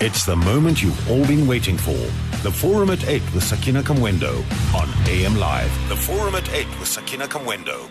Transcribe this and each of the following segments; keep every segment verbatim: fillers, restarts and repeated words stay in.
It's the moment you've all been waiting for. The Forum at eight with Sakina Kamwendo on A M Live. The Forum at eight with Sakina Kamwendo.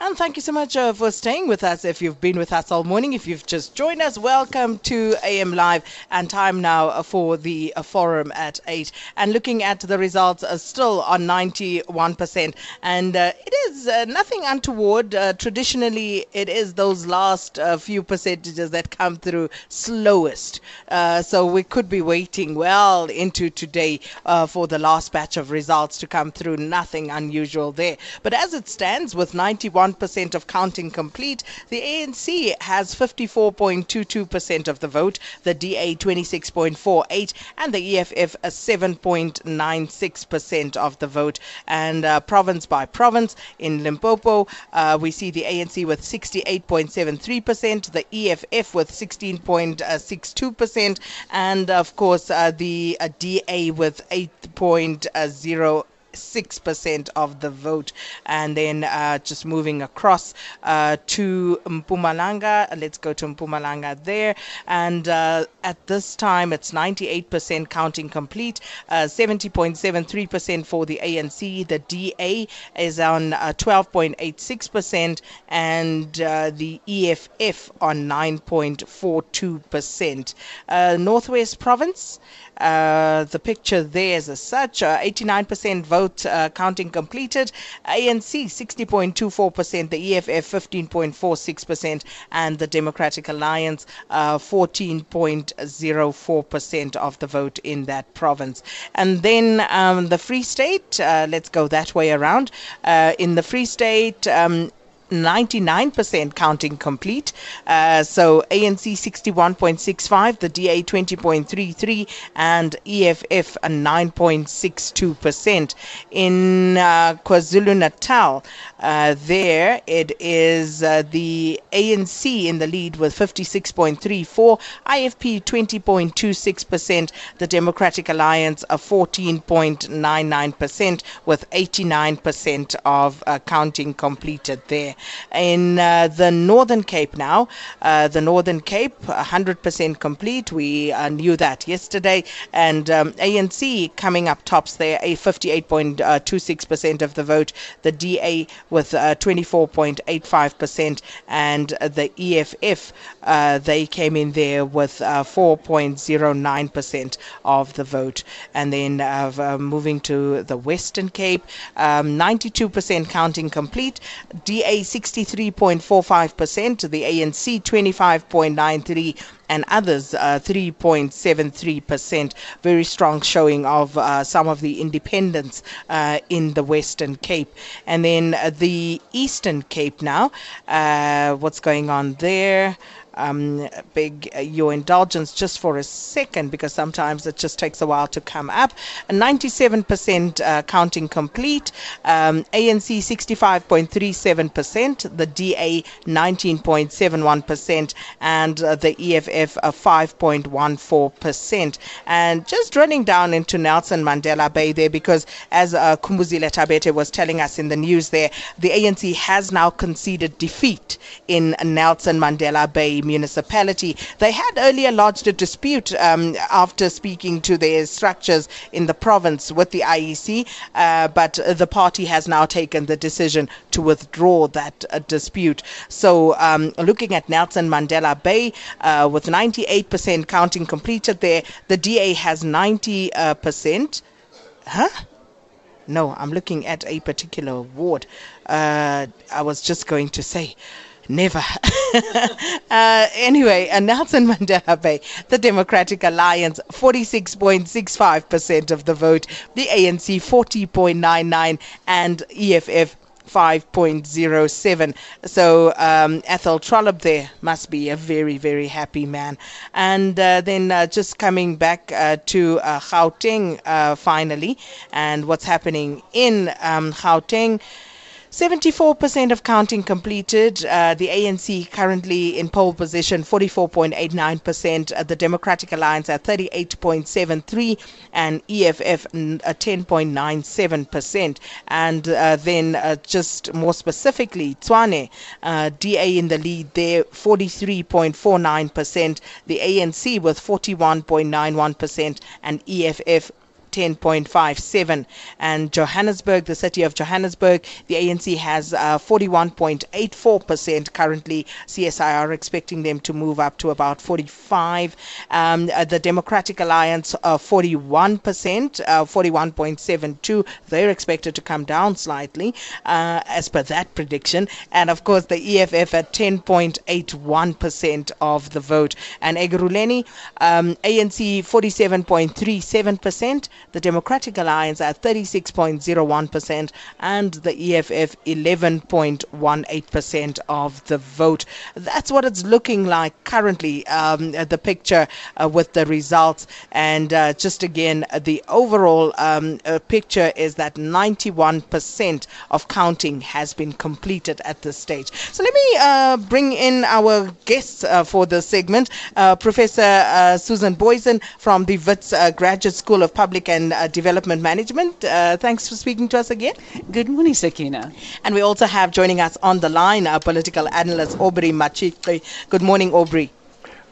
And thank you so much uh, for staying with us. If you've been with us all morning, if you've just joined us, welcome to A M Live. And time now for the uh, Forum at eight. And looking at the results are still on ninety-one percent. And uh, it is uh, nothing untoward. Uh, traditionally, it is those last uh, few percentages that come through slowest. Uh, so we could be waiting well into today uh, for the last batch of results to come through. Nothing unusual there. But as it stands, with ninety-one percent of counting complete, the A N C has fifty-four point two two percent of the vote, the D A twenty-six point four eight, and the E F F seven point nine six percent of the vote. And uh, province by province, in Limpopo, uh, we see the A N C with sixty-eight point seven three percent, the E F F with sixteen point six two percent, and of course uh, the uh, D A with eight point zero percent. six percent of the vote. And then uh, just moving across uh, to Mpumalanga. Let's go to Mpumalanga there. And uh, at this time, it's ninety-eight percent counting complete, uh, seventy point seven three percent for the A N C. The D A is on uh, twelve point eight six percent and uh, the E F F on nine point four two percent. Uh, Northwest Province, uh, the picture there is as such, uh, eighty-nine percent vote. Vote uh, counting completed, A N C sixty point two four percent, the E F F fifteen point four six percent, and the Democratic Alliance uh, fourteen point zero four percent of the vote in that province. And then um, the Free State, uh, let's go that way around. Uh, in the Free State, um, ninety-nine percent counting complete, uh, so A N C sixty-one point six five, the D A twenty point three three, and E F F nine point six two percent. In uh, KwaZulu-Natal, uh, there it is uh, the A N C in the lead with fifty-six point three four, I F P twenty point two six percent, the Democratic Alliance uh, fourteen point nine nine percent with eighty-nine percent of uh, counting completed there. In uh, the Northern Cape now, uh, the Northern Cape, one hundred percent complete. We uh, knew that yesterday. And um, A N C coming up tops there, a fifty-eight point two six percent of the vote. The D A with uh, twenty-four point eight five percent. And the E F F, uh, they came in there with uh, four point zero nine percent of the vote. And then uh, uh, moving to the Western Cape, um, ninety-two percent counting complete. D A sixty-three point four five percent, the A N C twenty-five point nine three percent, and others uh, three point seven three percent. Very strong showing of uh, some of the independents uh, in the Western Cape. And then uh, the Eastern Cape now, uh, what's going on there? Um, beg uh, your indulgence just for a second, because sometimes it just takes a while to come up. ninety-seven percent uh, counting complete, um, A N C sixty-five point three seven percent, the D A nineteen point seven one percent, and uh, the E F F uh, five point one four percent. And just running down into Nelson Mandela Bay there, because as uh, Khumbuzile Thabethe was telling us in the news there, the A N C has now conceded defeat in Nelson Mandela Bay municipality. They had earlier lodged a dispute um, after speaking to their structures in the province with the I E C, uh, but the party has now taken the decision to withdraw that uh, dispute. So um, looking at Nelson Mandela Bay, uh, with ninety-eight percent counting completed there, the D A has ninety percent. Uh, huh? No, I'm looking at a particular ward. Uh, I was just going to say, never. uh, anyway, uh, Nelson Mandela Bay, the Democratic Alliance, forty-six point six five percent of the vote, the A N C forty point nine nine percent, and E F F five point zero seven. So um, Ethel Trollope there must be a very, very happy man. And uh, then uh, just coming back uh, to uh, Gauteng uh, finally, and what's happening in um, Gauteng. seventy-four percent of counting completed. Uh, the A N C currently in pole position, forty-four point eight nine percent. Uh, the Democratic Alliance at thirty-eight point seven three percent and E F F at ten point nine seven percent. And uh, then uh, just more specifically, Tswane, uh, D A in the lead there, forty-three point four nine percent. The A N C with forty-one point nine one percent and E F F ten point five seven. And Johannesburg, the city of Johannesburg, the A N C has uh, forty-one point eight four percent currently. C S I R expecting them to move up to about forty-five. Um, uh, the Democratic Alliance, uh, forty-one percent, uh, forty-one point seven two. They're expected to come down slightly uh, as per that prediction. And of course, the E F F at ten point eight one percent of the vote. And Eguruleni, um, A N C forty-seven point three seven percent. The Democratic Alliance at thirty-six point zero one percent and the E F F eleven point one eight percent of the vote. That's what it's looking like currently, um, the picture uh, with the results. And uh, just again, the overall um, uh, picture is that ninety-one percent of counting has been completed at this stage. So let me uh, bring in our guests uh, for this segment, uh, Professor uh, Susan Booysen from the Wits uh, Graduate School of Public and uh, Development Management. Uh, thanks for speaking to us again. Good morning, Sakina. And we also have joining us on the line our political analyst, Aubrey Matshiqi. Good morning, Aubrey.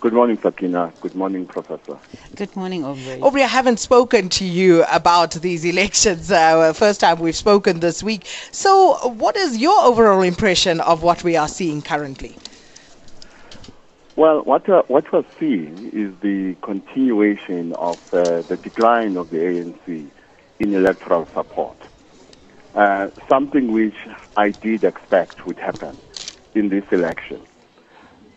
Good morning, Sakina. Good morning, Professor. Good morning, Aubrey. Aubrey, I haven't spoken to you about these elections. Uh, first time we've spoken this week. So what is your overall impression of what we are seeing currently? Well, what uh, what we're seeing is the continuation of uh, the decline of the A N C in electoral support, uh, something which I did expect would happen in this election.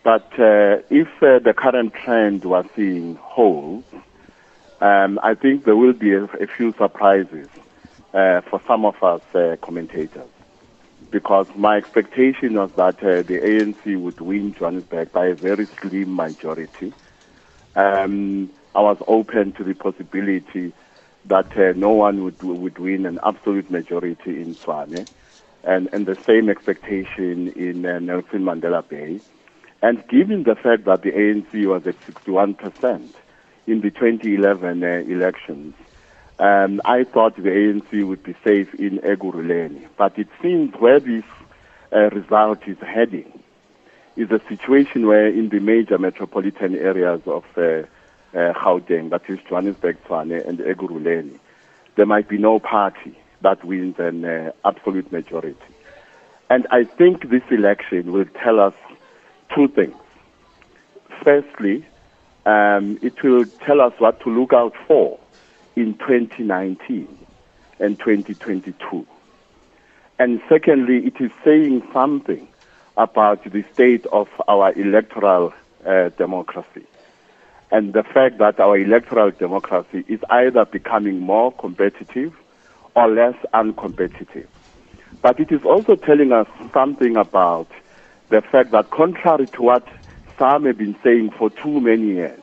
But uh, if uh, the current trend we're seeing holds, um, I think there will be a, a few surprises uh, for some of us uh, commentators. Because my expectation was that uh, the A N C would win Johannesburg by a very slim majority. Um, I was open to the possibility that uh, no one would would win an absolute majority in Tswane, and, and the same expectation in uh, Nelson Mandela Bay. And given the fact that the A N C was at sixty-one percent in the twenty eleven uh, elections, Um, I thought the A N C would be safe in Eguruleni, but it seems where this uh, result is heading is a situation where in the major metropolitan areas of uh, uh, Gauteng, that is Johannesburg, Tswane, and Eguruleni, there might be no party that wins an uh, absolute majority. And I think this election will tell us two things. Firstly, um, it will tell us what to look out for in twenty nineteen and twenty twenty-two. And secondly, it is saying something about the state of our electoral uh, democracy and the fact that our electoral democracy is either becoming more competitive or less uncompetitive. But it is also telling us something about the fact that, contrary to what some have been saying for too many years,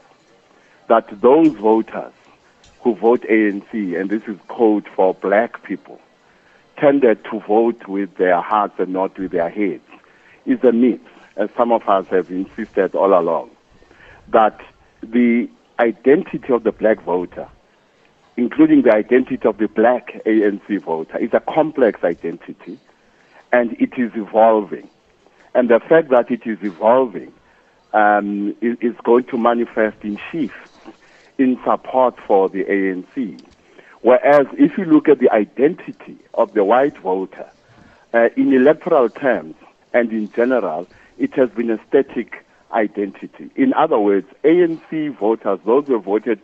that those voters who vote A N C, and this is code for black people, tended to vote with their hearts and not with their heads, is a myth, as some of us have insisted all along, that the identity of the black voter, including the identity of the black A N C voter, is a complex identity, and it is evolving. And the fact that it is evolving um, is, is going to manifest in shifts in support for the A N C. Whereas if you look at the identity of the white voter, uh, in electoral terms and in general, it has been a static identity. In other words, A N C voters, those who voted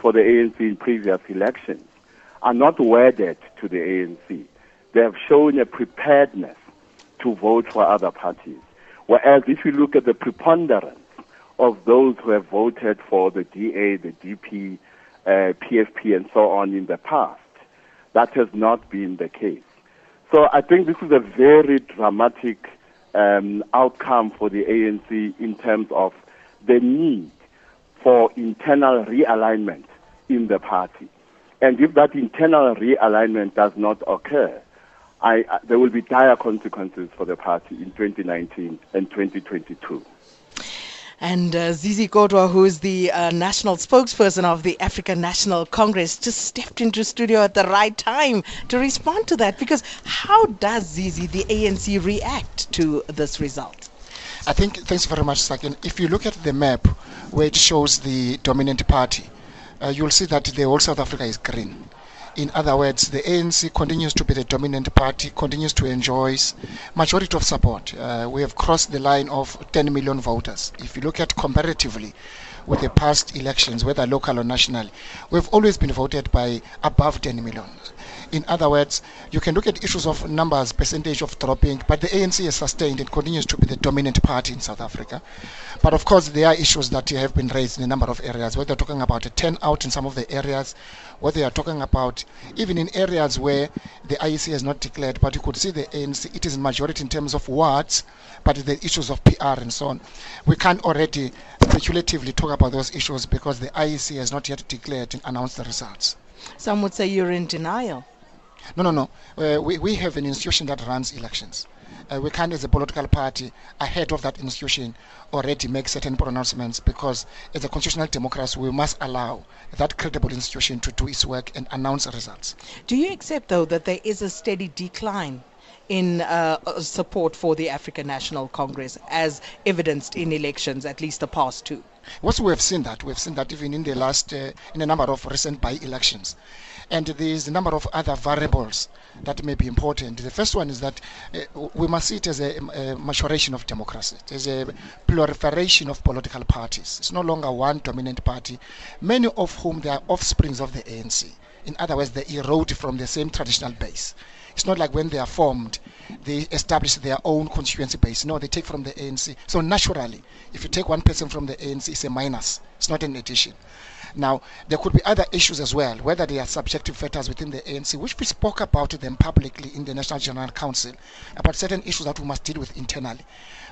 for the A N C in previous elections, are not wedded to the A N C. They have shown a preparedness to vote for other parties. Whereas if you look at the preponderance of those who have voted for the D A, the D P, uh, P F P, and so on in the past, that has not been the case. So I think this is a very dramatic um, outcome for the A N C in terms of the need for internal realignment in the party. And if that internal realignment does not occur, I, uh, there will be dire consequences for the party in twenty nineteen and twenty twenty-two. And uh, Zizi Kodwa, who is the uh, national spokesperson of the African National Congress, just stepped into studio at the right time to respond to that. Because how does Zizi, the A N C, react to this result? I think, thanks very much, Sakina. If you look at the map where it shows the dominant party, uh, you'll see that the whole South Africa is green. In other words, the A N C continues to be the dominant party, continues to enjoy majority of support. Uh, we have crossed the line of ten million voters. If you look at comparatively with the past elections, whether local or national, we've always been voted by above ten million. In other words, you can look at issues of numbers, percentage of dropping, but the A N C is sustained and continues to be the dominant party in South Africa. But of course, there are issues that have been raised in a number of areas, whether they're talking about a turnout in some of the areas, whether you're talking about even in areas where the I E C has not declared, but you could see the A N C, it is in majority in terms of words, but the issues of P R and so on. We can't already speculatively talk about those issues because the I E C has not yet declared and announced the results. Some would say you're in denial. No, no, no. Uh, we, we have an institution that runs elections. Uh, we can't, as a political party, ahead of that institution, already make certain pronouncements because, as a constitutional democracy, we must allow that credible institution to do its work and announce results. Do you accept, though, that there is a steady decline in uh, support for the African National Congress, as evidenced in elections, at least the past two? What we have seen that, we have seen that even in the last, uh, in a number of recent by-elections. And there is a number of other variables that may be important. The first one is that uh, we must see it as a, a maturation of democracy. It is a proliferation of political parties. It's no longer one dominant party, many of whom they are offsprings of the A N C. In other words, they erode from the same traditional base. It's not like when they are formed, they establish their own constituency base. No, they take from the A N C. So naturally, if you take one person from the A N C, it's a minus. It's not an addition. Now, there could be other issues as well, whether they are subjective factors within the A N C, which we spoke about them publicly in the National General Council, about certain issues that we must deal with internally.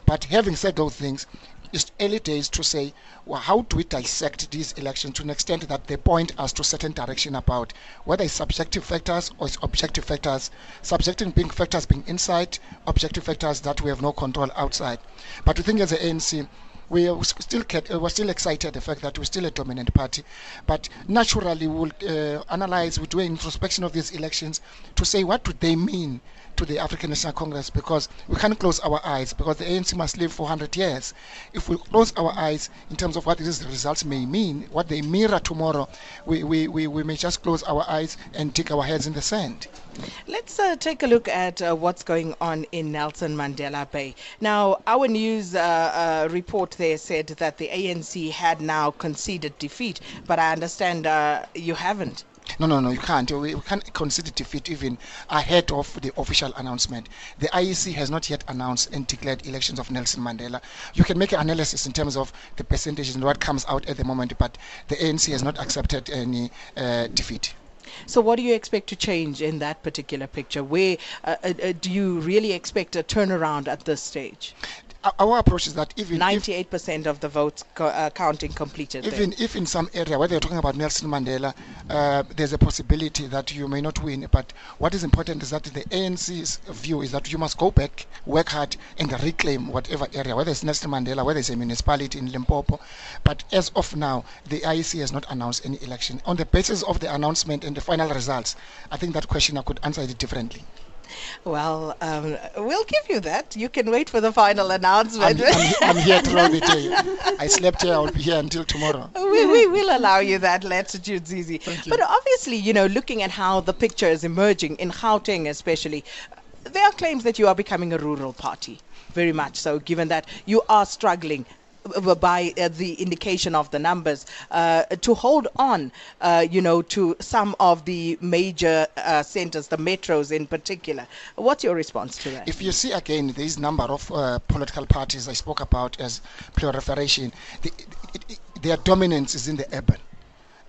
But having said those things, it's early days to say, well, how do we dissect these elections to an extent that they point us to a certain direction about whether it's subjective factors or it's objective factors, subjective being factors being inside, objective factors that we have no control outside. But we think as the A N C, We are still we're still excited the fact that we're still a dominant party, but naturally we'll uh, analyze, we do an introspection of these elections to say what do they mean to the African National Congress, because we can't close our eyes, because the A N C must live for one hundred years. If we close our eyes in terms of what these results may mean, what they mirror tomorrow, we, we, we, we may just close our eyes and dig our heads in the sand. Let's uh, take a look at uh, what's going on in Nelson Mandela Bay. Now, our news uh, uh, report there said that the A N C had now conceded defeat, but I understand uh, you haven't. No, no, no, you can't. We, we can't consider defeat even ahead of the official announcement. The I E C has not yet announced and declared elections of Nelson Mandela. You can make an analysis in terms of the percentages and what comes out at the moment, but the A N C has not accepted any uh, defeat. So what do you expect to change in that particular picture? Where uh, uh, do you really expect a turnaround at this stage? Our approach is that even ninety-eight percent of the votes co uh, counting completed. Even then. If in some area, whether you're talking about Nelson Mandela, uh, there's a possibility that you may not win. But what is important is that the A N C's view is that you must go back, work hard, and reclaim whatever area, whether it's Nelson Mandela, whether it's a municipality in Limpopo. But as of now, the I E C has not announced any election. On the basis of the announcement and the final results, I think that questioner could answer it differently. Well, um, we'll give you that. You can wait for the final announcement. I'm, I'm, I'm here to all the day. I slept here. I'll be here until tomorrow. We, we will allow you that latitude, Zizi. But obviously, you know, looking at how the picture is emerging, in Gauteng especially, there are claims that you are becoming a rural party, very much so, given that you are struggling by uh, the indication of the numbers uh, to hold on, uh, you know, to some of the major uh, centers, the metros in particular. What's your response to that? If you see again, this number of uh, political parties I spoke about as proliferation, the, it, it, their dominance is in the urban.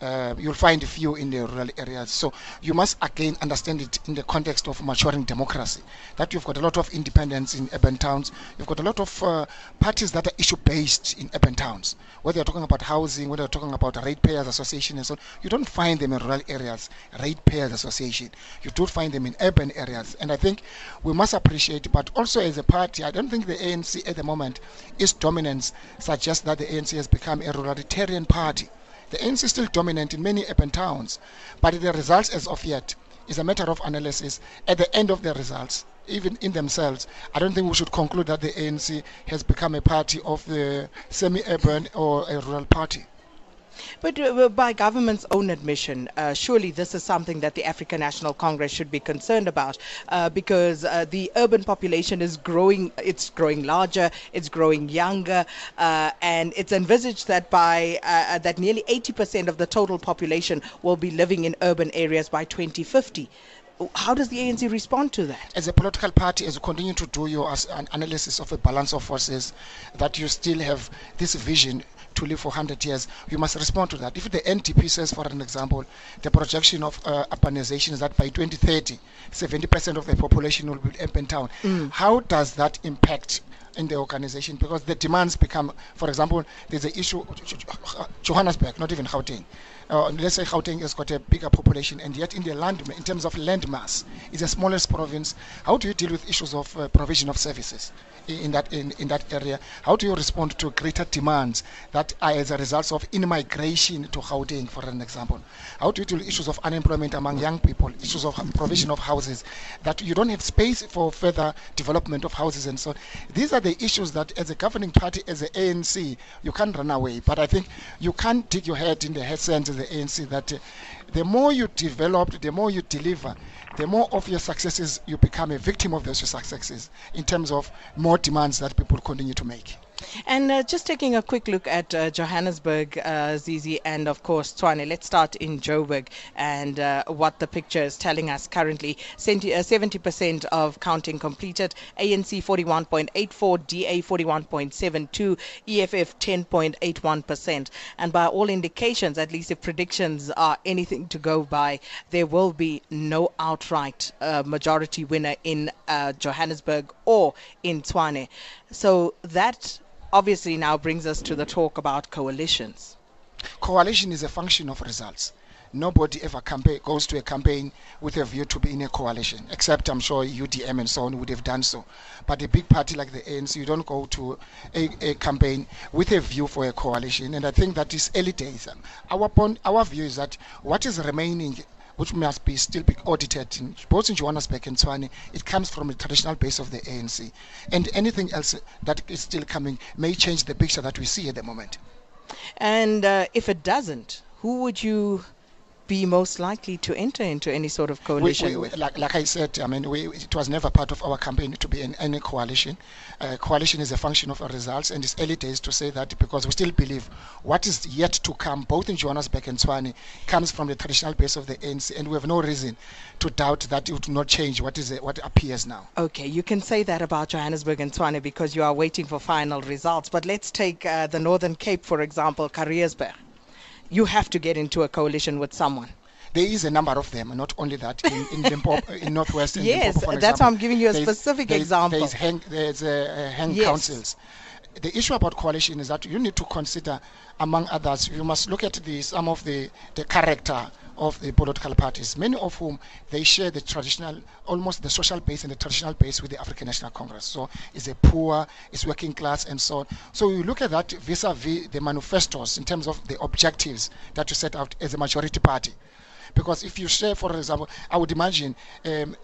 uh, you'll find few in the rural areas. So you must again understand it in the context of maturing democracy, that you've got a lot of independence in urban towns, you've got a lot of uh, parties that are issue based in urban towns, whether you're talking about housing, whether you're talking about ratepayers association and so on. You don't find them in rural areas, ratepayers association. You do find them in urban areas, and I think we must appreciate. But also as a party, I don't think the A N C at the moment, its dominance suggests that the A N C has become a ruralitarian party. The A N C is still dominant in many urban towns, but the results as of yet is a matter of analysis. At the end of the results, even in themselves, I don't think we should conclude that the A N C has become a party of the semi-urban or a rural party. But uh, by government's own admission, uh, surely this is something that the African National Congress should be concerned about, uh, because uh, the urban population is growing, it's growing larger, it's growing younger, uh, and it's envisaged that by uh, that nearly eighty percent of the total population will be living in urban areas by twenty fifty. How does the A N C respond to that? As a political party, as you continue to do your an analysis of a balance of forces, that you still have this vision to live for one hundred years, you must respond to that. If the N D P says, for an example, the projection of uh, urbanization is that by twenty thirty, seventy percent of the population will be urban town. Mm. How does that impact in the organization? Because the demands become, for example, there's an issue, Johannesburg, not even Gauteng. Uh, let's say Gauteng has got a bigger population, and yet in the land, in terms of land mass, it's the smallest province. How do you deal with issues of uh, provision of services in that in, in that area? How do you respond to greater demands that are as a result of in-migration to Gauteng, for an example? How do you deal with issues of unemployment among young people, issues of provision of houses, that you don't have space for further development of houses and so on? These are the issues that, as a governing party, as the A N C, you can't run away. But I think you can't dig your head in the headsands of the A N C, that uh, the more you develop, the more you deliver, the more of your successes, you become a victim of those successes in terms of more demands that people continue to make. And uh, just taking a quick look at uh, Johannesburg, uh, Zizi, and of course Tshwane. Let's start in Joburg and uh, what the picture is telling us currently. seventy percent of counting completed, A N C forty-one point eight four, D A forty-one point seven two, E F F ten point eight one percent. And by all indications, at least if predictions are anything to go by, there will be no outright uh, majority winner in uh, Johannesburg or in Tshwane. So that obviously now brings us to the talk about coalitions. Coalition is a function of results. Nobody ever campaign, goes to a campaign with a view to be in a coalition, except I'm sure U D M and so on would have done so. But a big party like the A N C, you don't go to a, a campaign with a view for a coalition, and I think that is early days. Our, point, our view is that what is remaining, which must be still be audited in, both in Johannesburg and Tshwane, it comes from the traditional base of the A N C. And anything else that is still coming may change the picture that we see at the moment. And uh, if it doesn't, who would you be most likely to enter into any sort of coalition? We, we, we, like, like I said, I mean, we, it was never part of our campaign to be in any coalition. Uh, coalition is a function of our results, and it's early days to say that, because we still believe what is yet to come, both in Johannesburg and Tshwane, comes from the traditional base of the A N C, and we have no reason to doubt that it would not change what is what appears now. Okay, you can say that about Johannesburg and Tshwane because you are waiting for final results. But let's take uh, the Northern Cape, for example, Karreesburg. You have to get into a coalition with someone. There is a number of them, and not only that, in, in, Limpopo, in Northwest. In yes, Limpopo, for that's why I'm giving you a there's, specific there's, example. There's hang, there's, uh, hang yes. councils. The issue about coalition is that you need to consider, among others, you must look at the, some of the, the character of the political parties, many of whom they share the traditional, almost the social base and the traditional base with the African National Congress. So it's a poor, it's working class and so on. So you look at that vis-a-vis the manifestos in terms of the objectives that you set out as a majority party. Because if you share, for example, I would imagine um,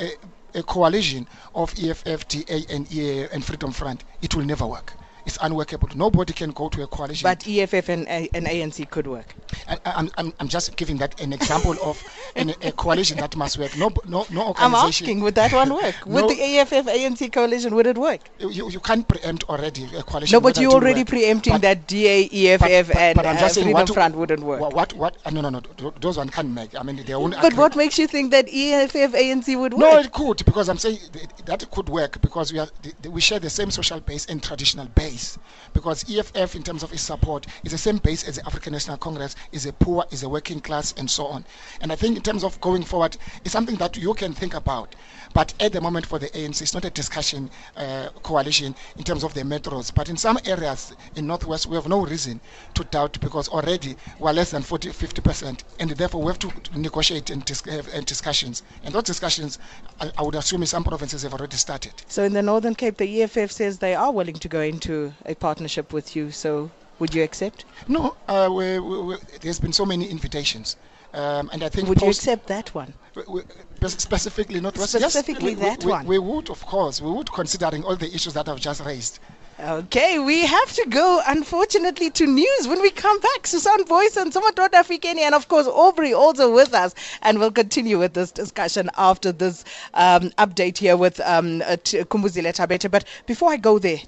a, a coalition of E F F, D A and E A and Freedom Front, it will never work. It's unworkable. Nobody can go to a coalition. But E F F and, a and A N C could work. I, I'm, I'm, I'm just giving that an example of an, a coalition that must work. No, no, no organization. I'm asking, would that one work? No, would the E F F A N C coalition, would it work? You, you can't preempt already a coalition. No, but you're already preempting but, that D A, E F F but, but, and but uh, Freedom what, Front wouldn't work. What, what, what, uh, no, no, no. Those one can't make. I mean, they only. But agree. What makes you think that E F F A N C would work? No, it could, because I'm saying that it could work because we, are, we share the same social base and traditional base. base, because E F F in terms of its support is the same base as the African National Congress, is a poor, is a working class, and so on. And I think in terms of going forward, it's something that you can think about. But at the moment for the A N C, it's not a discussion uh, coalition in terms of the metros. But in some areas in Northwest, we have no reason to doubt, because already we're less than forty, fifty percent, and therefore we have to negotiate and, dis and discussions. And those discussions, I, I would assume in some provinces have already started. So in the Northern Cape, the E F F says they are willing to go into a partnership with you. So would you accept? No, uh, we, we, we, there's been so many invitations. Um, and I think would you accept that one? We, we, specifically not specifically yes, that we, we, one. We would, of course, we would, considering all the issues that I've just raised. Okay, we have to go, unfortunately, to news. When we come back, Susan Booysen, Somadoda Fikeni, and of course Aubrey also with us, and we'll continue with this discussion after this um, update here with um, Khumbuzile Thabethe. But before I go there,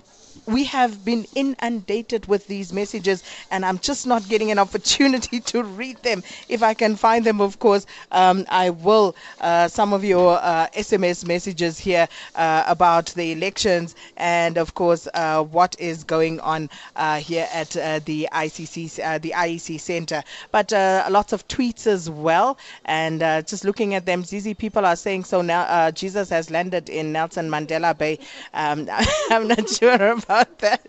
we have been inundated with these messages, and I'm just not getting an opportunity to read them. If I can find them, of course, um, I will. Uh, some of your uh, S M S messages here uh, about the elections and, of course, uh, what is going on uh, here at uh, the I C C, uh, the I E C Center. But uh, lots of tweets as well, and uh, just looking at them, Zizi, people are saying, so now uh, Jesus has landed in Nelson Mandela Bay. Um, I'm not sure about that.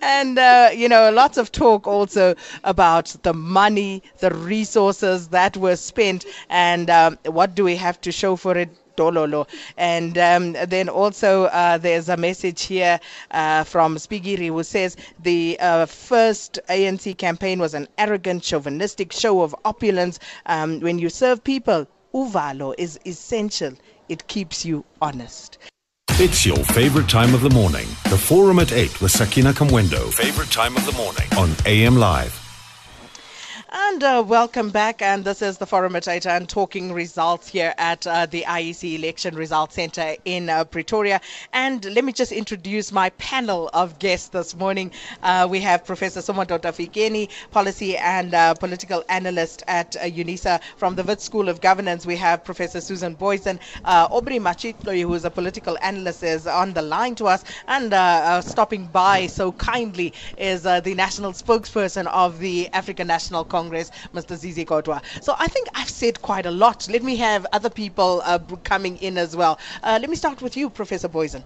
And uh, you know, lots of talk also about the money, the resources that were spent, and um, what do we have to show for it? Dololo. And um, then also uh, there's a message here uh, from Spigiri, who says the uh, first A N C campaign was an arrogant, chauvinistic show of opulence. Um, when you serve people, uvalo is essential. It keeps you honest. It's your favorite time of the morning. The Forum at eight with Sakina Kamwendo. Favorite time of the morning on A M Live. And uh, welcome back. And this is the Forum at eight, and talking results here at uh, the I E C Election Results Center in uh, Pretoria. And let me just introduce my panel of guests this morning. Uh, we have Professor Somadoda Fikeni, policy and uh, political analyst at uh, UNISA. From the Wits School of Governance, we have Professor Susan Booysen. Uh, Aubrey Matshiqi, who is a political analyst, is on the line to us. And uh, uh, stopping by so kindly is uh, the national spokesperson of the African National Congress, Mister Zizi Kodwa. So I think I've said quite a lot. Let me have other people uh, coming in as well. Uh, let me start with you, Professor Booysen.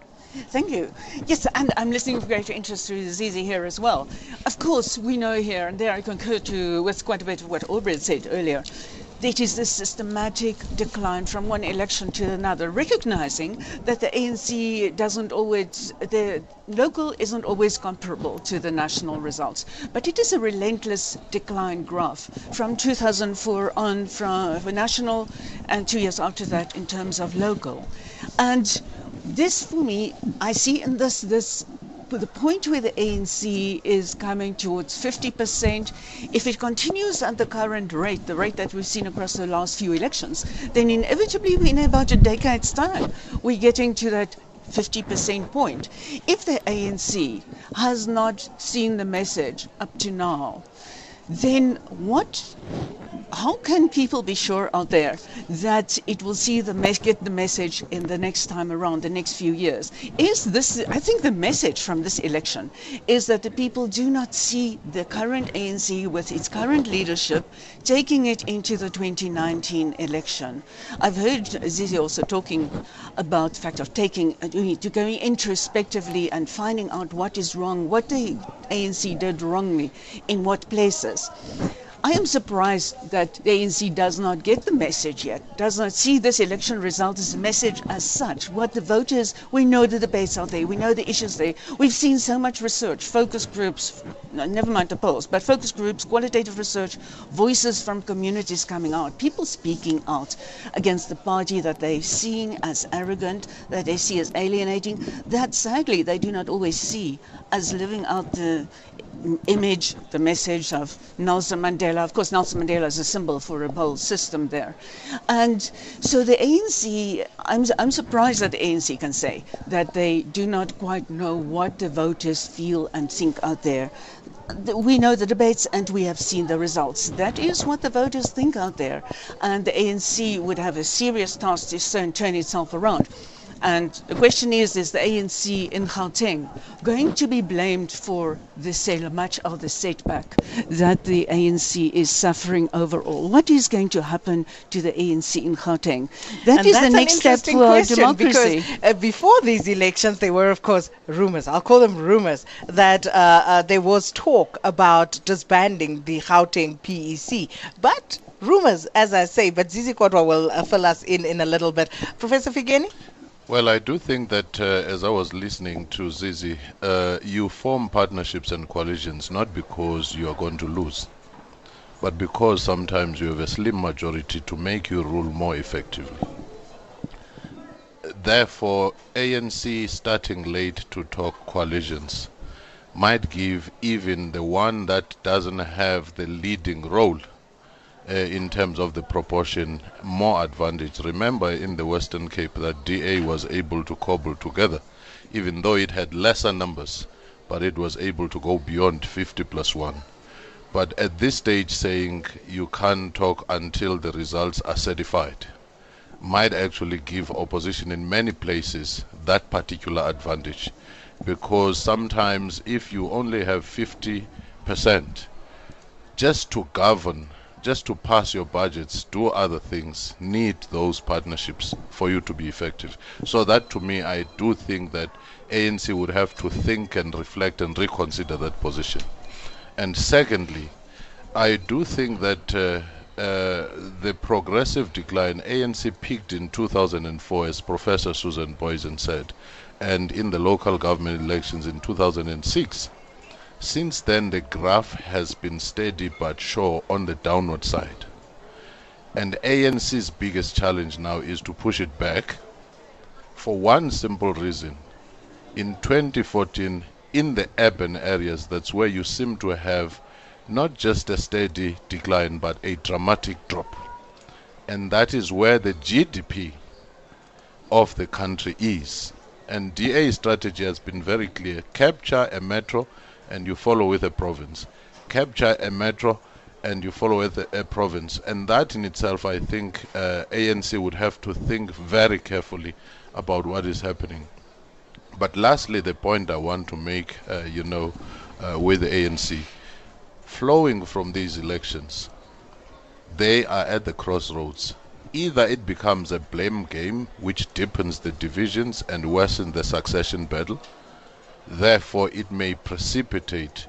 Thank you. Yes, and I'm listening with great interest to Zizi here as well. Of course, we know here and there, I concur to with quite a bit of what Aubrey said earlier. It is this systematic decline from one election to another, recognizing that the A N C doesn't always, the local isn't always comparable to the national results. But it is a relentless decline graph from two thousand four on from national, and two years after that in terms of local. And this, for me, I see in this, this the point where the A N C is coming towards fifty percent. If it continues at the current rate, the rate that we've seen across the last few elections, then inevitably in about a decade's time, we're getting to that fifty percent point. If the A N C has not seen the message up to now, then what, how can people be sure out there that it will see the mes get the message in the next time around, the next few years? Is this, I think the message from this election is that the people do not see the current A N C with its current leadership taking it into the twenty nineteen election. I've heard Zizi also talking about the fact of taking, to going introspectively and finding out what is wrong, what the A N C did wrongly, in what places. I am surprised that the A N C does not get the message yet, does not see this election result as a message as such. What the voters, we know the debates are there, we know the issues there. We've seen so much research, focus groups, no, never mind the polls, but focus groups, qualitative research, voices from communities coming out, people speaking out against the party that they're seeing as arrogant, that they see as alienating, that sadly they do not always see as living out the image, the message of Nelson Mandela. Of course, Nelson Mandela is a symbol for a whole system there. And so the A N C, I'm, I'm surprised that the A N C can say that they do not quite know what the voters feel and think out there. We know the debates and we have seen the results. That is what the voters think out there. And the A N C would have a serious task to turn itself around. And the question is, is the A N C in Gauteng going to be blamed for this, much of the setback that the A N C is suffering overall? What is going to happen to the A N C in Gauteng? That and is the next step for our democracy. Because, uh, before these elections, there were, of course, rumors. I'll call them rumors that uh, uh, there was talk about disbanding the Gauteng P E C, but rumors, as I say. But Zizi Kodwa will uh, fill us in in a little bit. Professor Fikeni? Well, I do think that uh, as I was listening to Zizi, uh, you form partnerships and coalitions not because you are going to lose, but because sometimes you have a slim majority to make you rule more effectively. Therefore, A N C starting late to talk coalitions might give even the one that doesn't have the leading role Uh, in terms of the proportion, more advantage. Remember in the Western Cape that D A was able to cobble together, even though it had lesser numbers, but it was able to go beyond fifty plus one. But at this stage, saying you can't talk until the results are certified might actually give opposition in many places that particular advantage, because sometimes if you only have fifty percent just to govern, just to pass your budgets, do other things, need those partnerships for you to be effective. So that, to me, I do think that A N C would have to think and reflect and reconsider that position. And secondly, I do think that uh, uh, the progressive decline, A N C peaked in two thousand four, as Professor Susan Booysen said, and in the local government elections in two thousand six, since then, the graph has been steady but sure on the downward side. And A N C's biggest challenge now is to push it back for one simple reason. In twenty fourteen, in the urban areas, that's where you seem to have not just a steady decline but a dramatic drop. And that is where the G D P of the country is. And D A's strategy has been very clear. Capture a metro and you follow with a province. Capture a metro and you follow with a, a province. And that in itself, I think uh, A N C would have to think very carefully about what is happening. But lastly, the point I want to make, uh, you know, uh, with A N C, flowing from these elections, they are at the crossroads. Either it becomes a blame game, which deepens the divisions and worsens the succession battle. Therefore, it may precipitate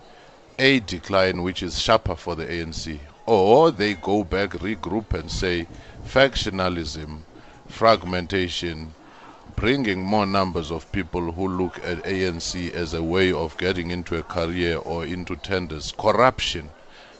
a decline which is sharper for the A N C. Or they go back, regroup and say, factionalism, fragmentation, bringing more numbers of people who look at A N C as a way of getting into a career or into tenders, corruption.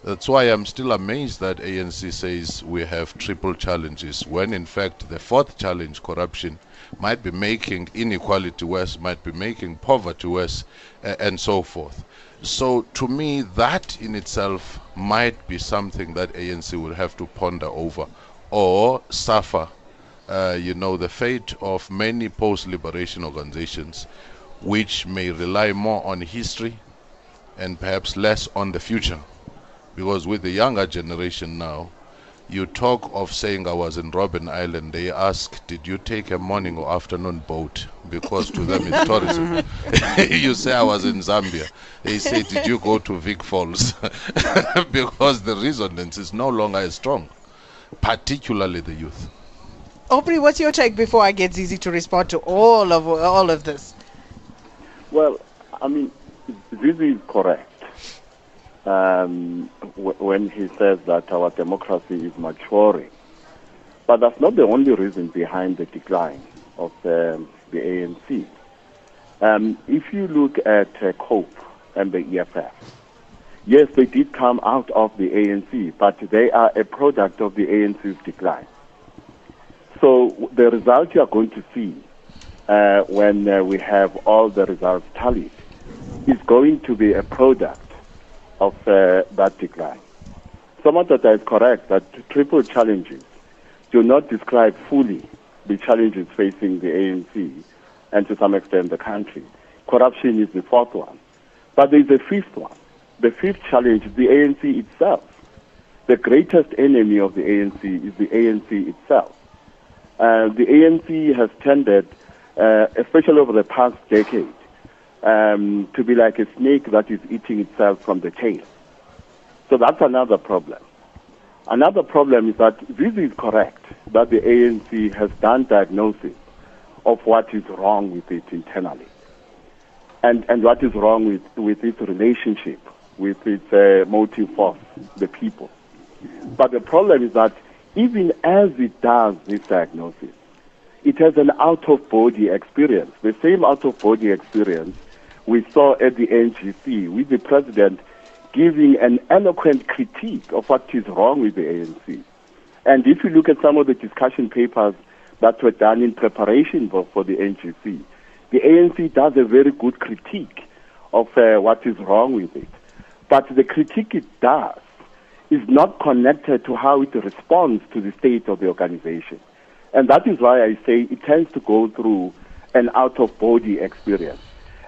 That's why I'm still amazed that A N C says we have triple challenges, when in fact the fourth challenge, corruption, might be making inequality worse, might be making poverty worse, uh, and so forth. So to me, that in itself might be something that A N C will have to ponder over, or suffer, uh, you know, the fate of many post-liberation organizations, which may rely more on history and perhaps less on the future. Because with the younger generation now, you talk of saying I was in Robben Island, they ask, did you take a morning or afternoon boat? Because to them it's tourism. You say I was in Zambia. They say, did you go to Vic Falls? Because the resonance is no longer as strong, particularly the youth. Aubrey, what's your take before I get Zizi to respond to all of all of this? Well, I mean, Zizi is correct. Um, w when he says that our democracy is maturing. But that's not the only reason behind the decline of the, the A N C. Um, if you look at uh, COPE and the E F F, yes, they did come out of the A N C, but they are a product of the A N C's decline. So the result you are going to see uh, when uh, we have all the results tallied is going to be a product of uh, that decline. Somadoda is correct that triple challenges do not describe fully the challenges facing the A N C and to some extent the country. Corruption is the fourth one. But there is a fifth one. The fifth challenge is the A N C itself. The greatest enemy of the A N C is the A N C itself. Uh, the A N C has tended uh, especially over the past decade, um, to be like a snake that is eating itself from the tail. So that's another problem. Another problem is that this is correct, that the A N C has done diagnosis of what is wrong with it internally and, and what is wrong with, with its relationship, with its uh, motive force, the people. But the problem is that even as it does this diagnosis, it has an out-of-body experience, the same out-of-body experience we saw at the N G C with the president giving an eloquent critique of what is wrong with the A N C. And if you look at some of the discussion papers that were done in preparation for, for the N G C, the A N C does a very good critique of uh, what is wrong with it. But the critique it does is not connected to how it responds to the state of the organization. And that is why I say it tends to go through an out-of-body experience.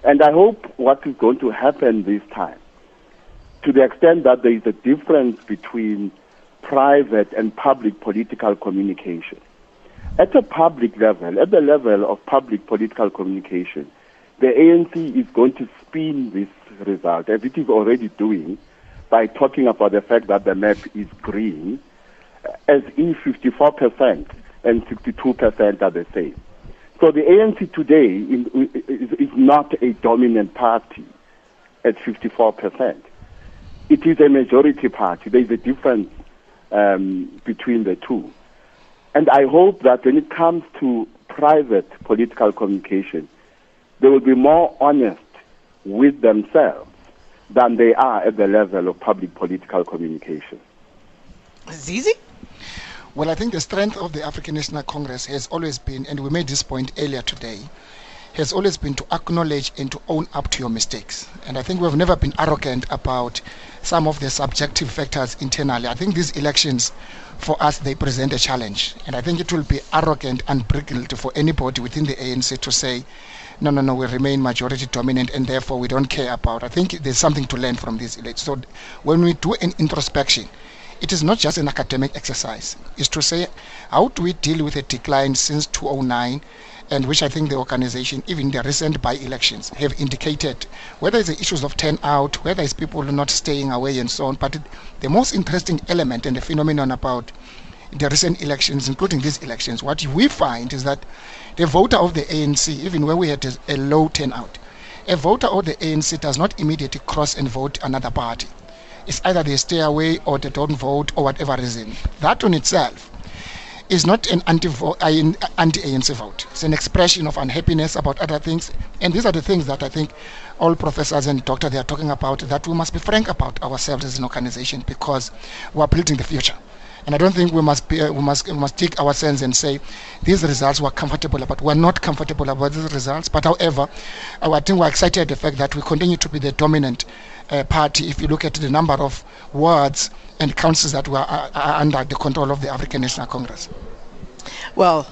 And I hope what is going to happen this time, to the extent that there is a difference between private and public political communication. At a public level, at the level of public political communication, the A N C is going to spin this result, as it is already doing, by talking about the fact that the map is green, as if fifty-four percent and sixty-two percent are the same. So the A N C today is not a dominant party at fifty-four percent. It is a majority party. There is a difference um, between the two. And I hope that when it comes to private political communication, they will be more honest with themselves than they are at the level of public political communication. Zizi? Well, I think the strength of the African National Congress has always been, and we made this point earlier today, has always been to acknowledge and to own up to your mistakes. And I think we've never been arrogant about some of the subjective factors internally. I think these elections, for us, they present a challenge. And I think it will be arrogant and unprincipled for anybody within the A N C to say, no, no, no, we remain majority dominant and therefore we don't care about. I think there's something to learn from these elections. So when we do an introspection, it is not just an academic exercise. It's to say, how do we deal with a decline since two thousand nine, and which I think the organization, even the recent by-elections, have indicated, whether it's the issues of turnout, whether it's people not staying away and so on. But the most interesting element and the phenomenon about the recent elections, including these elections, what we find is that the voter of the A N C, even where we had a low turnout, a voter of the A N C does not immediately cross and vote another party. It's either they stay away or they don't vote or whatever reason. That on itself is not an anti-A N C vote. It's an expression of unhappiness about other things. And these are the things that I think all professors and doctors, they are talking about, that we must be frank about ourselves as an organization, because we are building the future. And I don't think we must be, uh, we must we must take our sense and say these results were comfortable about. We're not comfortable about these results, but however, I think we're excited at the fact that we continue to be the dominant uh, party. If you look at the number of wards and councils that were uh, are under the control of the African National Congress. Well,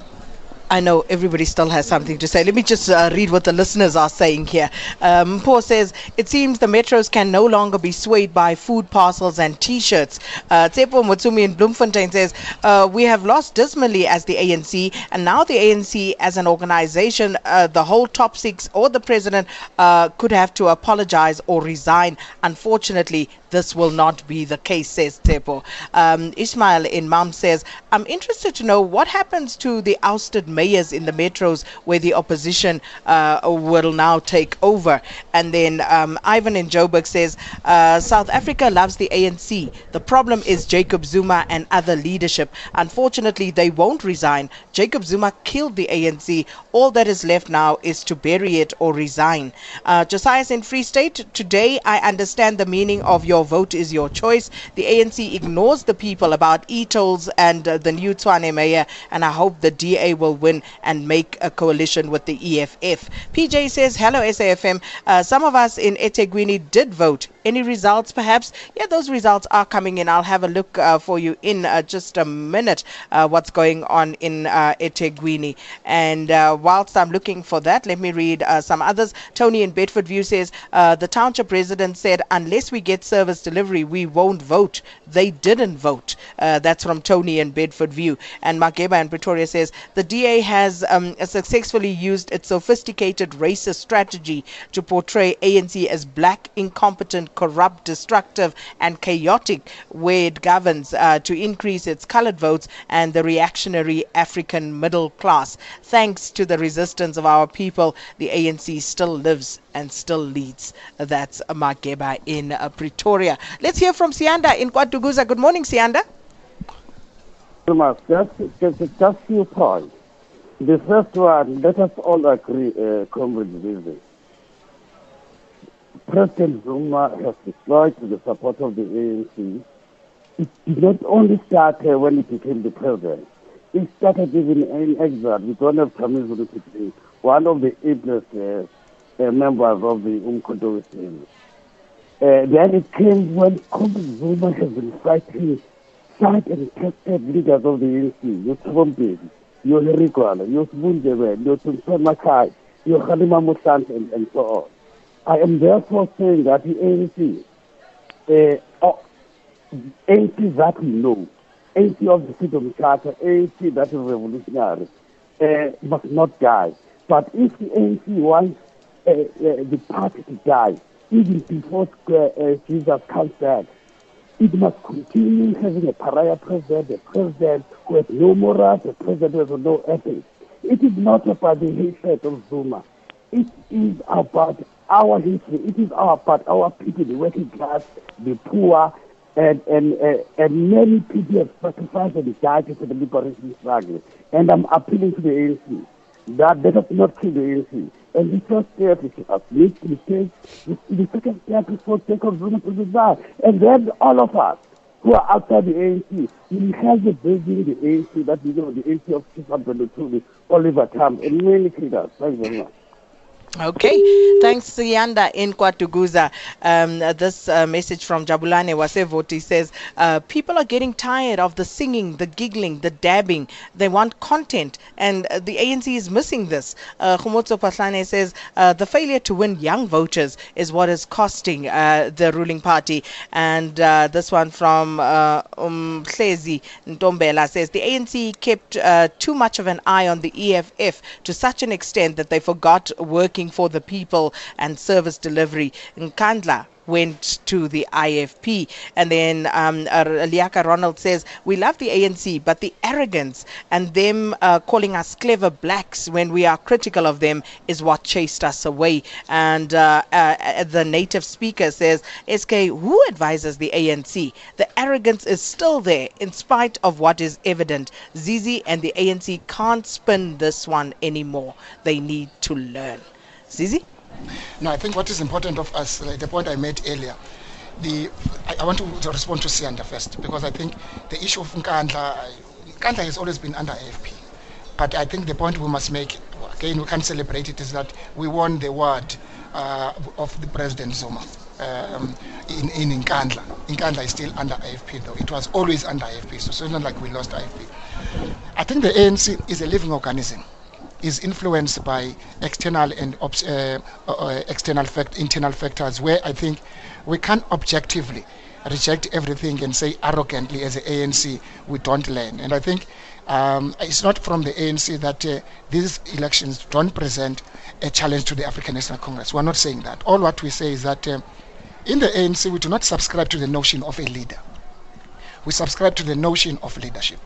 I know everybody still has something to say. Let me just uh, read what the listeners are saying here. Um, Po says, it seems the metros can no longer be swayed by food parcels and T-shirts. Uh, Tsepo Motsumi in Bloemfontein says, uh, we have lost dismally as the A N C, and now the A N C as an organization, uh, the whole top six or the president uh, could have to apologize or resign. Unfortunately, this will not be the case, says Tsepo. Um, Ismail in Mam says, I'm interested to know what happens to the ousted mayors in the metros where the opposition uh, will now take over. And then um, Ivan in Joburg says, uh, South Africa loves the A N C. The problem is Jacob Zuma and other leadership. Unfortunately, they won't resign. Jacob Zuma killed the A N C. All that is left now is to bury it or resign. Uh, Josiah's in Free State, today I understand the meaning of your vote is your choice. The A N C ignores the people about e-tolls and uh, the new Tshwane mayor, and I hope the D A will win and make a coalition with the E F F. P J says, hello S A F M, uh, some of us in eThekwini did vote Any results perhaps? Yeah, those results are coming in. I'll have a look uh, for you in uh, just a minute uh, what's going on in uh, Etegwini. And uh, whilst I'm looking for that, let me read uh, some others. Tony in Bedford View says, uh, the township president said, unless we get service delivery, we won't vote. They didn't vote. Uh, that's from Tony in Bedford View. And Mark Geba in Pretoria says, the D A has um, successfully used its sophisticated racist strategy to portray A N C as black, incompetent, corrupt, destructive and chaotic where it governs uh, to increase its colored votes and the reactionary African middle class. Thanks to the resistance of our people, the A N C still lives and still leads. That's Makeba in uh, Pretoria. Let's hear from Sianda in Kwaduguza. Good morning, Sianda. Just, just, just few points. The first one, let us all agree, uh, Comrade Zizi. President Zuma has destroyed the support of the A N C. It did not only start uh, when he became the president. It started even in exile with one of Khumbuzile Thabethe, one of the ablest uh, uh, members of the Umkhonto Wesizwe. Uh, then it came when Comrade Zuma has been fighting tried and tested leaders of the A N C, your Thabo Mbeki, your Harry Gwala, your Sibunjebe, your Thembisa Makhaya, your Kgalema Motlanthe, and, and so on. I am therefore saying that the A N C, uh, oh, A N C that we know, A N C of the Freedom Charter, A N C that is revolutionary, uh, must not die. But if the A N C wants uh, uh, the party to die, even before uh, Jesus comes back, it must continue having a pariah president, a president who has no morals, a president who has no ethics. It is not about the hatred of Zuma. It is about our history. It is about our people, the working class, the poor, and and, and, and many people have sacrificed and died for the liberation struggle. And I'm appealing to the A N C that let us not kill the A N C. And the first step is to admit mistakes. The second step is to take on Zuma to the back. And then all of us who are outside the A N C, we have the building the A N C that we know, the A N C of Chief Oliver Tambo, and many leaders. Thank you very much. Okay, thanks Sianda in Kwatuguza. Um, this uh, message from Jabulane Wasevoti says, uh, people are getting tired of the singing, the giggling, the dabbing. They want content and uh, the A N C is missing this. Uh, Khumotso Patlane says, uh, the failure to win young voters is what is costing uh, the ruling party. And uh, this one from uh, Umhlezi Ntombela says, the A N C kept uh, too much of an eye on the E F F to such an extent that they forgot working for the people and service delivery. Nkandla went to the I F P. And then um, Liaka Ronald says, we love the A N C, but the arrogance and them uh, calling us clever blacks when we are critical of them is what chased us away. And uh, uh, the native speaker says, S K, who advises the A N C? The arrogance is still there in spite of what is evident. Zizi and the A N C can't spin this one anymore. They need to learn. Zizi? No, I think what is important of us, like the point I made earlier, the I, I want to respond to Sianda first, because I think the issue of Nkandla, Nkandla has always been under I F P. But I think the point we must make, again, we can't celebrate it, is that we won the word uh, of the President Zuma um, in, in Nkandla. Nkandla is still under I F P, though. It was always under I F P, so it's not like we lost I F P. I think the A N C is a living organism. Is influenced by external and uh, uh, external fact, internal factors, where I think we can't objectively reject everything and say arrogantly as the A N C we don't learn. And I think um, it's not from the A N C that uh, these elections don't present a challenge to the African National Congress. We're not saying that. All what we say is that uh, in the A N C we do not subscribe to the notion of a leader. We subscribe to the notion of leadership.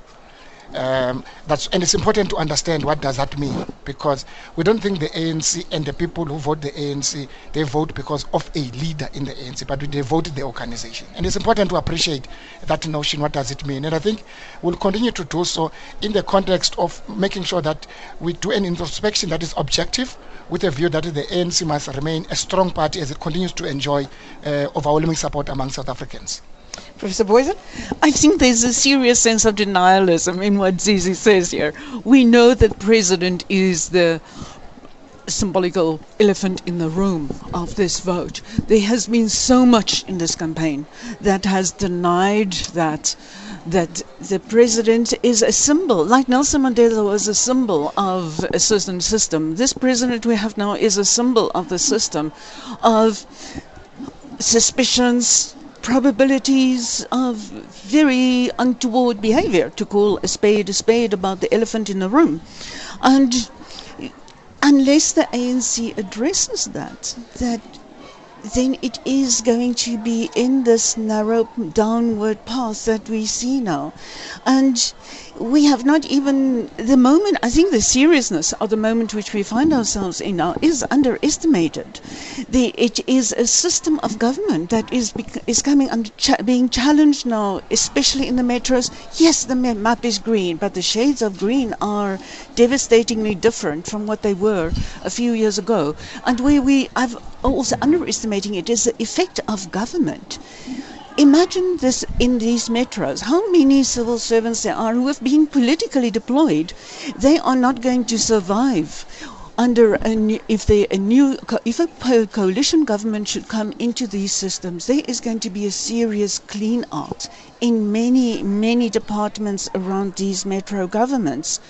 Um, that's, and it's important to understand what does that mean, because we don't think the A N C and the people who vote the A N C, they vote because of a leader in the A N C, but they vote the organization. And it's important to appreciate that notion, what does it mean. And I think we'll continue to do so in the context of making sure that we do an introspection that is objective, with a view that the A N C must remain a strong party as it continues to enjoy uh, overwhelming support among South Africans. Professor Booysen? I think there's a serious sense of denialism in what Zizi says here. We know that president is the symbolical elephant in the room of this vote. There has been so much in this campaign that has denied that that the president is a symbol. Like Nelson Mandela was a symbol of a certain system, this president we have now is a symbol of the system, of suspicions, probabilities of very untoward behavior, to call a spade a spade, about the elephant in the room. And unless the A N C addresses that, that then it is going to be in this narrow downward path that we see now. And we have not even the moment, I think the seriousness of the moment which we find ourselves in now is underestimated. The, it is a system of government that is is coming under cha being challenged now, especially in the metros. Yes, the map is green, but the shades of green are devastatingly different from what they were a few years ago. And where we I've also underestimating it is the effect of government. Imagine this in these metros, how many civil servants there are who have been politically deployed. They are not going to survive under a new, if they a new if a coalition government should come into these systems. There is going to be a serious clean out in many many departments around these metro governments,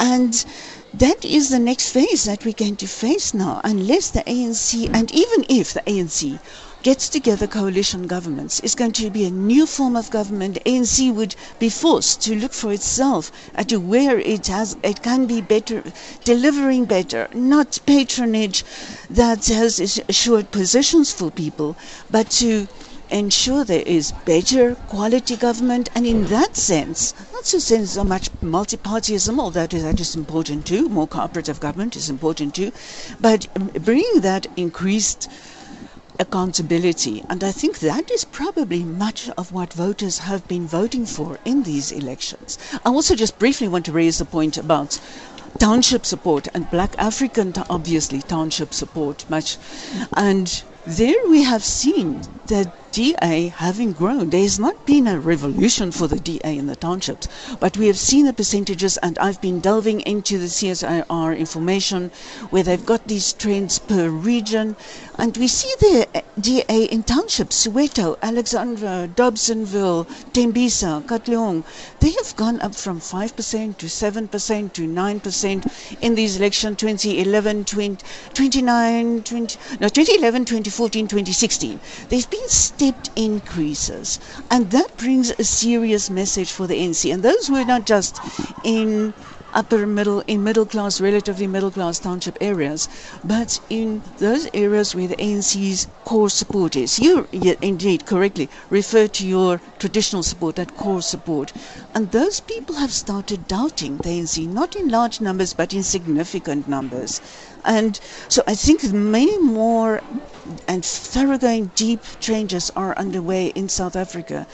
and that is the next phase that we're going to face now, unless the A N C, and even if the A N C gets together coalition governments, is going to be a new form of government. A N C would be forced to look for itself at where it has it can be better, delivering better, not patronage that has assured positions for people, but to ensure there is better quality government. And in that sense, not so sense so much multipartyism, although that is important too, more cooperative government is important too, but bringing that increased accountability. And I think that is probably much of what voters have been voting for in these elections. I also just briefly want to raise the point about township support and Black African, obviously, township support much. And there we have seen the D A having grown. There has not been a revolution for the D A in the townships, but we have seen the percentages, and I've been delving into the C S I R information where they've got these trends per region, and we see the D A in townships, Soweto, Alexandra, Dobsonville, Tembisa, Katleong. They have gone up from five percent to seven percent to nine percent in these elections, twenty eleven, twenty, twenty-nine, twenty, no, twenty eleven, twenty fourteen, twenty sixteen. There's been stepped increases, and that brings a serious message for the A N C. And those were not just in upper middle, in middle class, relatively middle class township areas, but in those areas where the A N C's core support is. You, you indeed correctly refer to your traditional support, that core support. And those people have started doubting the A N C, not in large numbers, but in significant numbers. And so I think many more and thoroughgoing deep changes are underway in South Africa.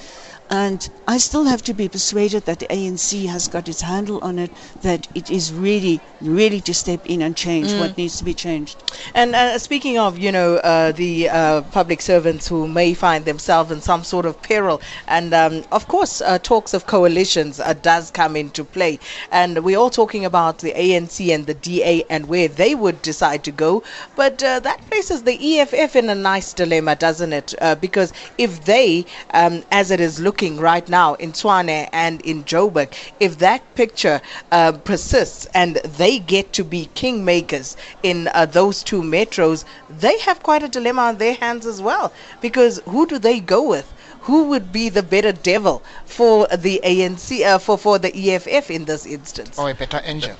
And I still have to be persuaded that the A N C has got its handle on it, that it is really, really to step in and change mm. what needs to be changed. And uh, speaking of, you know, uh, the uh, public servants who may find themselves in some sort of peril, and um, of course, uh, talks of coalitions uh, does come into play. And we're all talking about the A N C and the D A and where they would decide to go. But uh, that places the E F F in a nice dilemma, doesn't it? Uh, because if they, um, as it is looking, right now in Tshwane and in Joburg, if that picture uh, persists and they get to be kingmakers in uh, those two metros, they have quite a dilemma on their hands as well, because who do they go with? Who would be the better devil for the A N C, uh, for, for the E F F in this instance? Or oh, a better angel.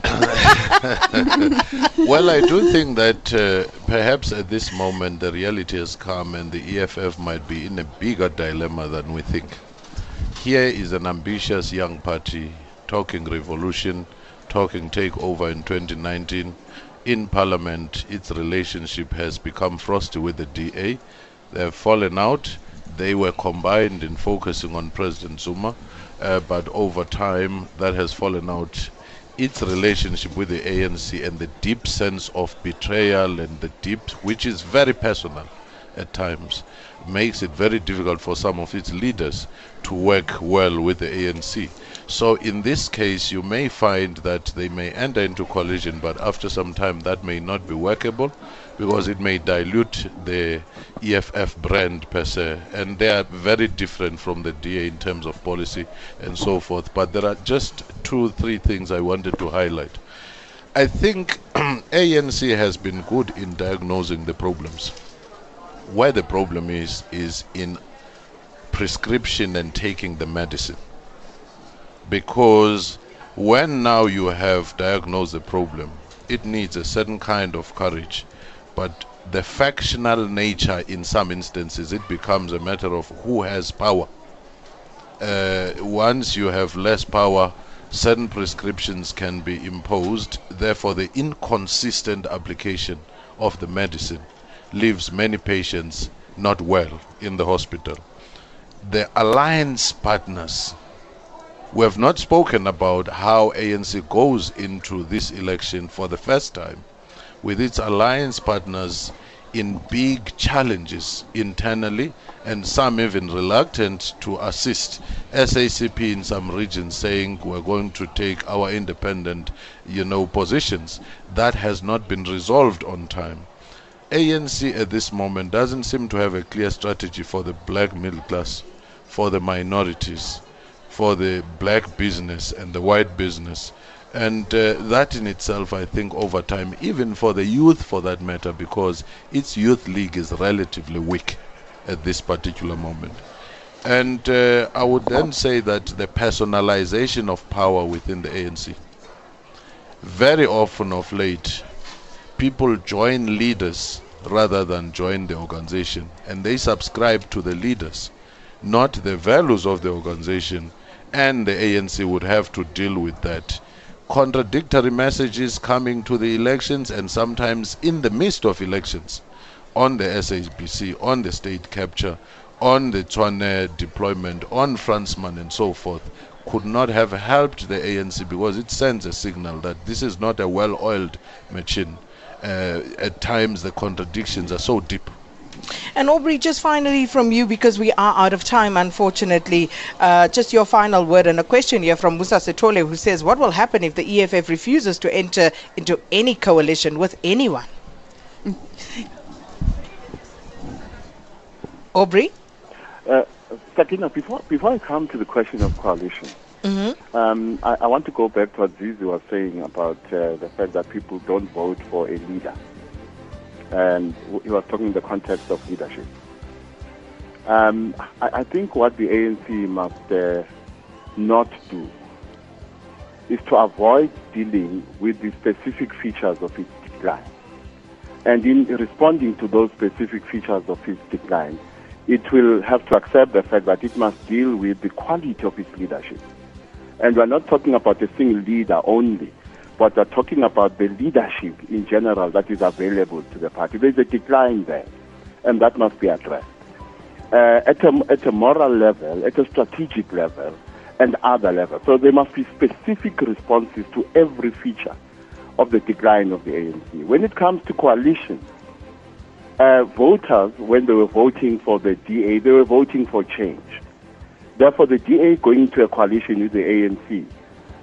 Well, I do think that uh, perhaps at this moment the reality has come and the E F F might be in a bigger dilemma than we think. Here is an ambitious young party talking revolution, talking takeover in twenty nineteen. In Parliament, its relationship has become frosty with the D A. They have fallen out. They were combined in focusing on President Zuma, uh, but over time that has fallen out. Its relationship with the A N C and the deep sense of betrayal and the deep, which is very personal, at times makes it very difficult for some of its leaders to work well with the A N C. So in this case, you may find that they may enter into coalition, but after some time that may not be workable because it may dilute the E F F brand per se, and they are very different from the D A in terms of policy and so forth. But there are just two, three things I wanted to highlight. I think A N C has been good in diagnosing the problems. Where the problem is, is in prescription and taking the medicine. Because when now you have diagnosed the problem, it needs a certain kind of courage. But the factional nature, in some instances, it becomes a matter of who has power. Uh, once you have less power, certain prescriptions can be imposed. Therefore, the inconsistent application of the medicine leaves many patients not well in the hospital. The alliance partners, we have not spoken about how A N C goes into this election for the first time with its alliance partners in big challenges internally, and some even reluctant to assist. S A C P in some regions saying we're going to take our independent, you know, positions. That has not been resolved on time. A N C at this moment doesn't seem to have a clear strategy for the black middle class, for the minorities, for the black business and the white business. And uh, that in itself, I think, over time, even for the youth for that matter, because its youth league is relatively weak at this particular moment. And uh, I would then say that the personalization of power within the A N C, very often of late, people join leaders rather than join the organization, and they subscribe to the leaders, not the values of the organization, and the A N C would have to deal with that. Contradictory messages coming to the elections, and sometimes in the midst of elections, on the S A B C, on the state capture, on the Tshwane deployment, on Fransman and so forth, could not have helped the A N C because it sends a signal that this is not a well-oiled machine. Uh, at times the contradictions are so deep. And Aubrey, just finally from you, because we are out of time, unfortunately, uh, just your final word and a question here from Musa Setole, who says, what will happen if the E F F refuses to enter into any coalition with anyone? Aubrey? Uh, Sakina, before, before I come to the question of coalition, Mm-hmm. um, I, I want to go back to what Zizi was saying about uh, the fact that people don't vote for a leader. And he was talking in the context of leadership. Um, I, I think what the A N C must uh, not do is to avoid dealing with the specific features of its decline. And in responding to those specific features of its decline, it will have to accept the fact that it must deal with the quality of its leadership. And we're not talking about a single leader only, but we're talking about the leadership in general that is available to the party. There's a decline there, and that must be addressed uh, at, a, at a moral level, at a strategic level, and other levels. So there must be specific responses to every feature of the decline of the A N C. When it comes to coalition, uh, voters, when they were voting for the D A, they were voting for change. Therefore, the D A going to a coalition with the A N C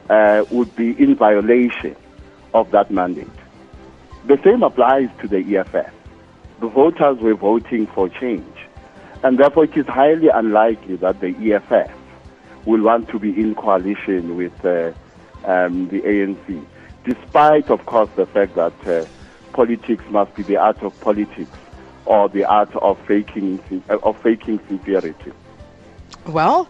uh, would be in violation of that mandate. The same applies to the E F F. The voters were voting for change, and therefore it is highly unlikely that the E F F will want to be in coalition with uh, um, the A N C, despite, of course, the fact that uh, politics must be the art of politics or the art of faking, of faking sincerity. Well,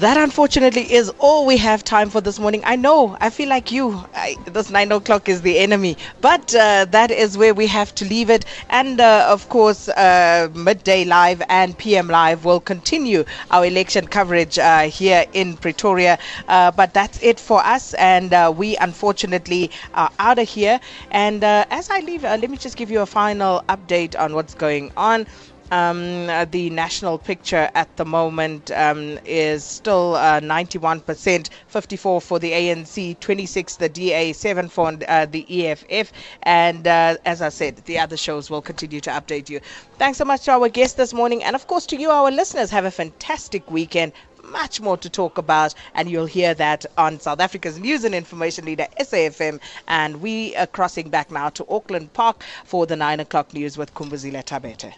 that unfortunately is all we have time for this morning. I know, I feel like you, I, this nine o'clock is the enemy, but uh, that is where we have to leave it. And uh, of course, uh, Midday Live and P M Live will continue our election coverage uh, here in Pretoria. Uh, but that's it for us, and uh, we unfortunately are out of here. And uh, as I leave, uh, let me just give you a final update on what's going on. Um, the national picture at the moment um, is still uh, ninety-one percent, fifty-four for the A N C, twenty-six the D A, seven for uh, the E F F, and uh, as I said, the other shows will continue to update you. Thanks so much to our guests this morning, and of course to you, our listeners. Have a fantastic weekend. Much more to talk about, and you'll hear that on South Africa's news and information leader, S A F M. And we are crossing back now to Auckland Park for the nine o'clock news with Khumbuzile Thabethe.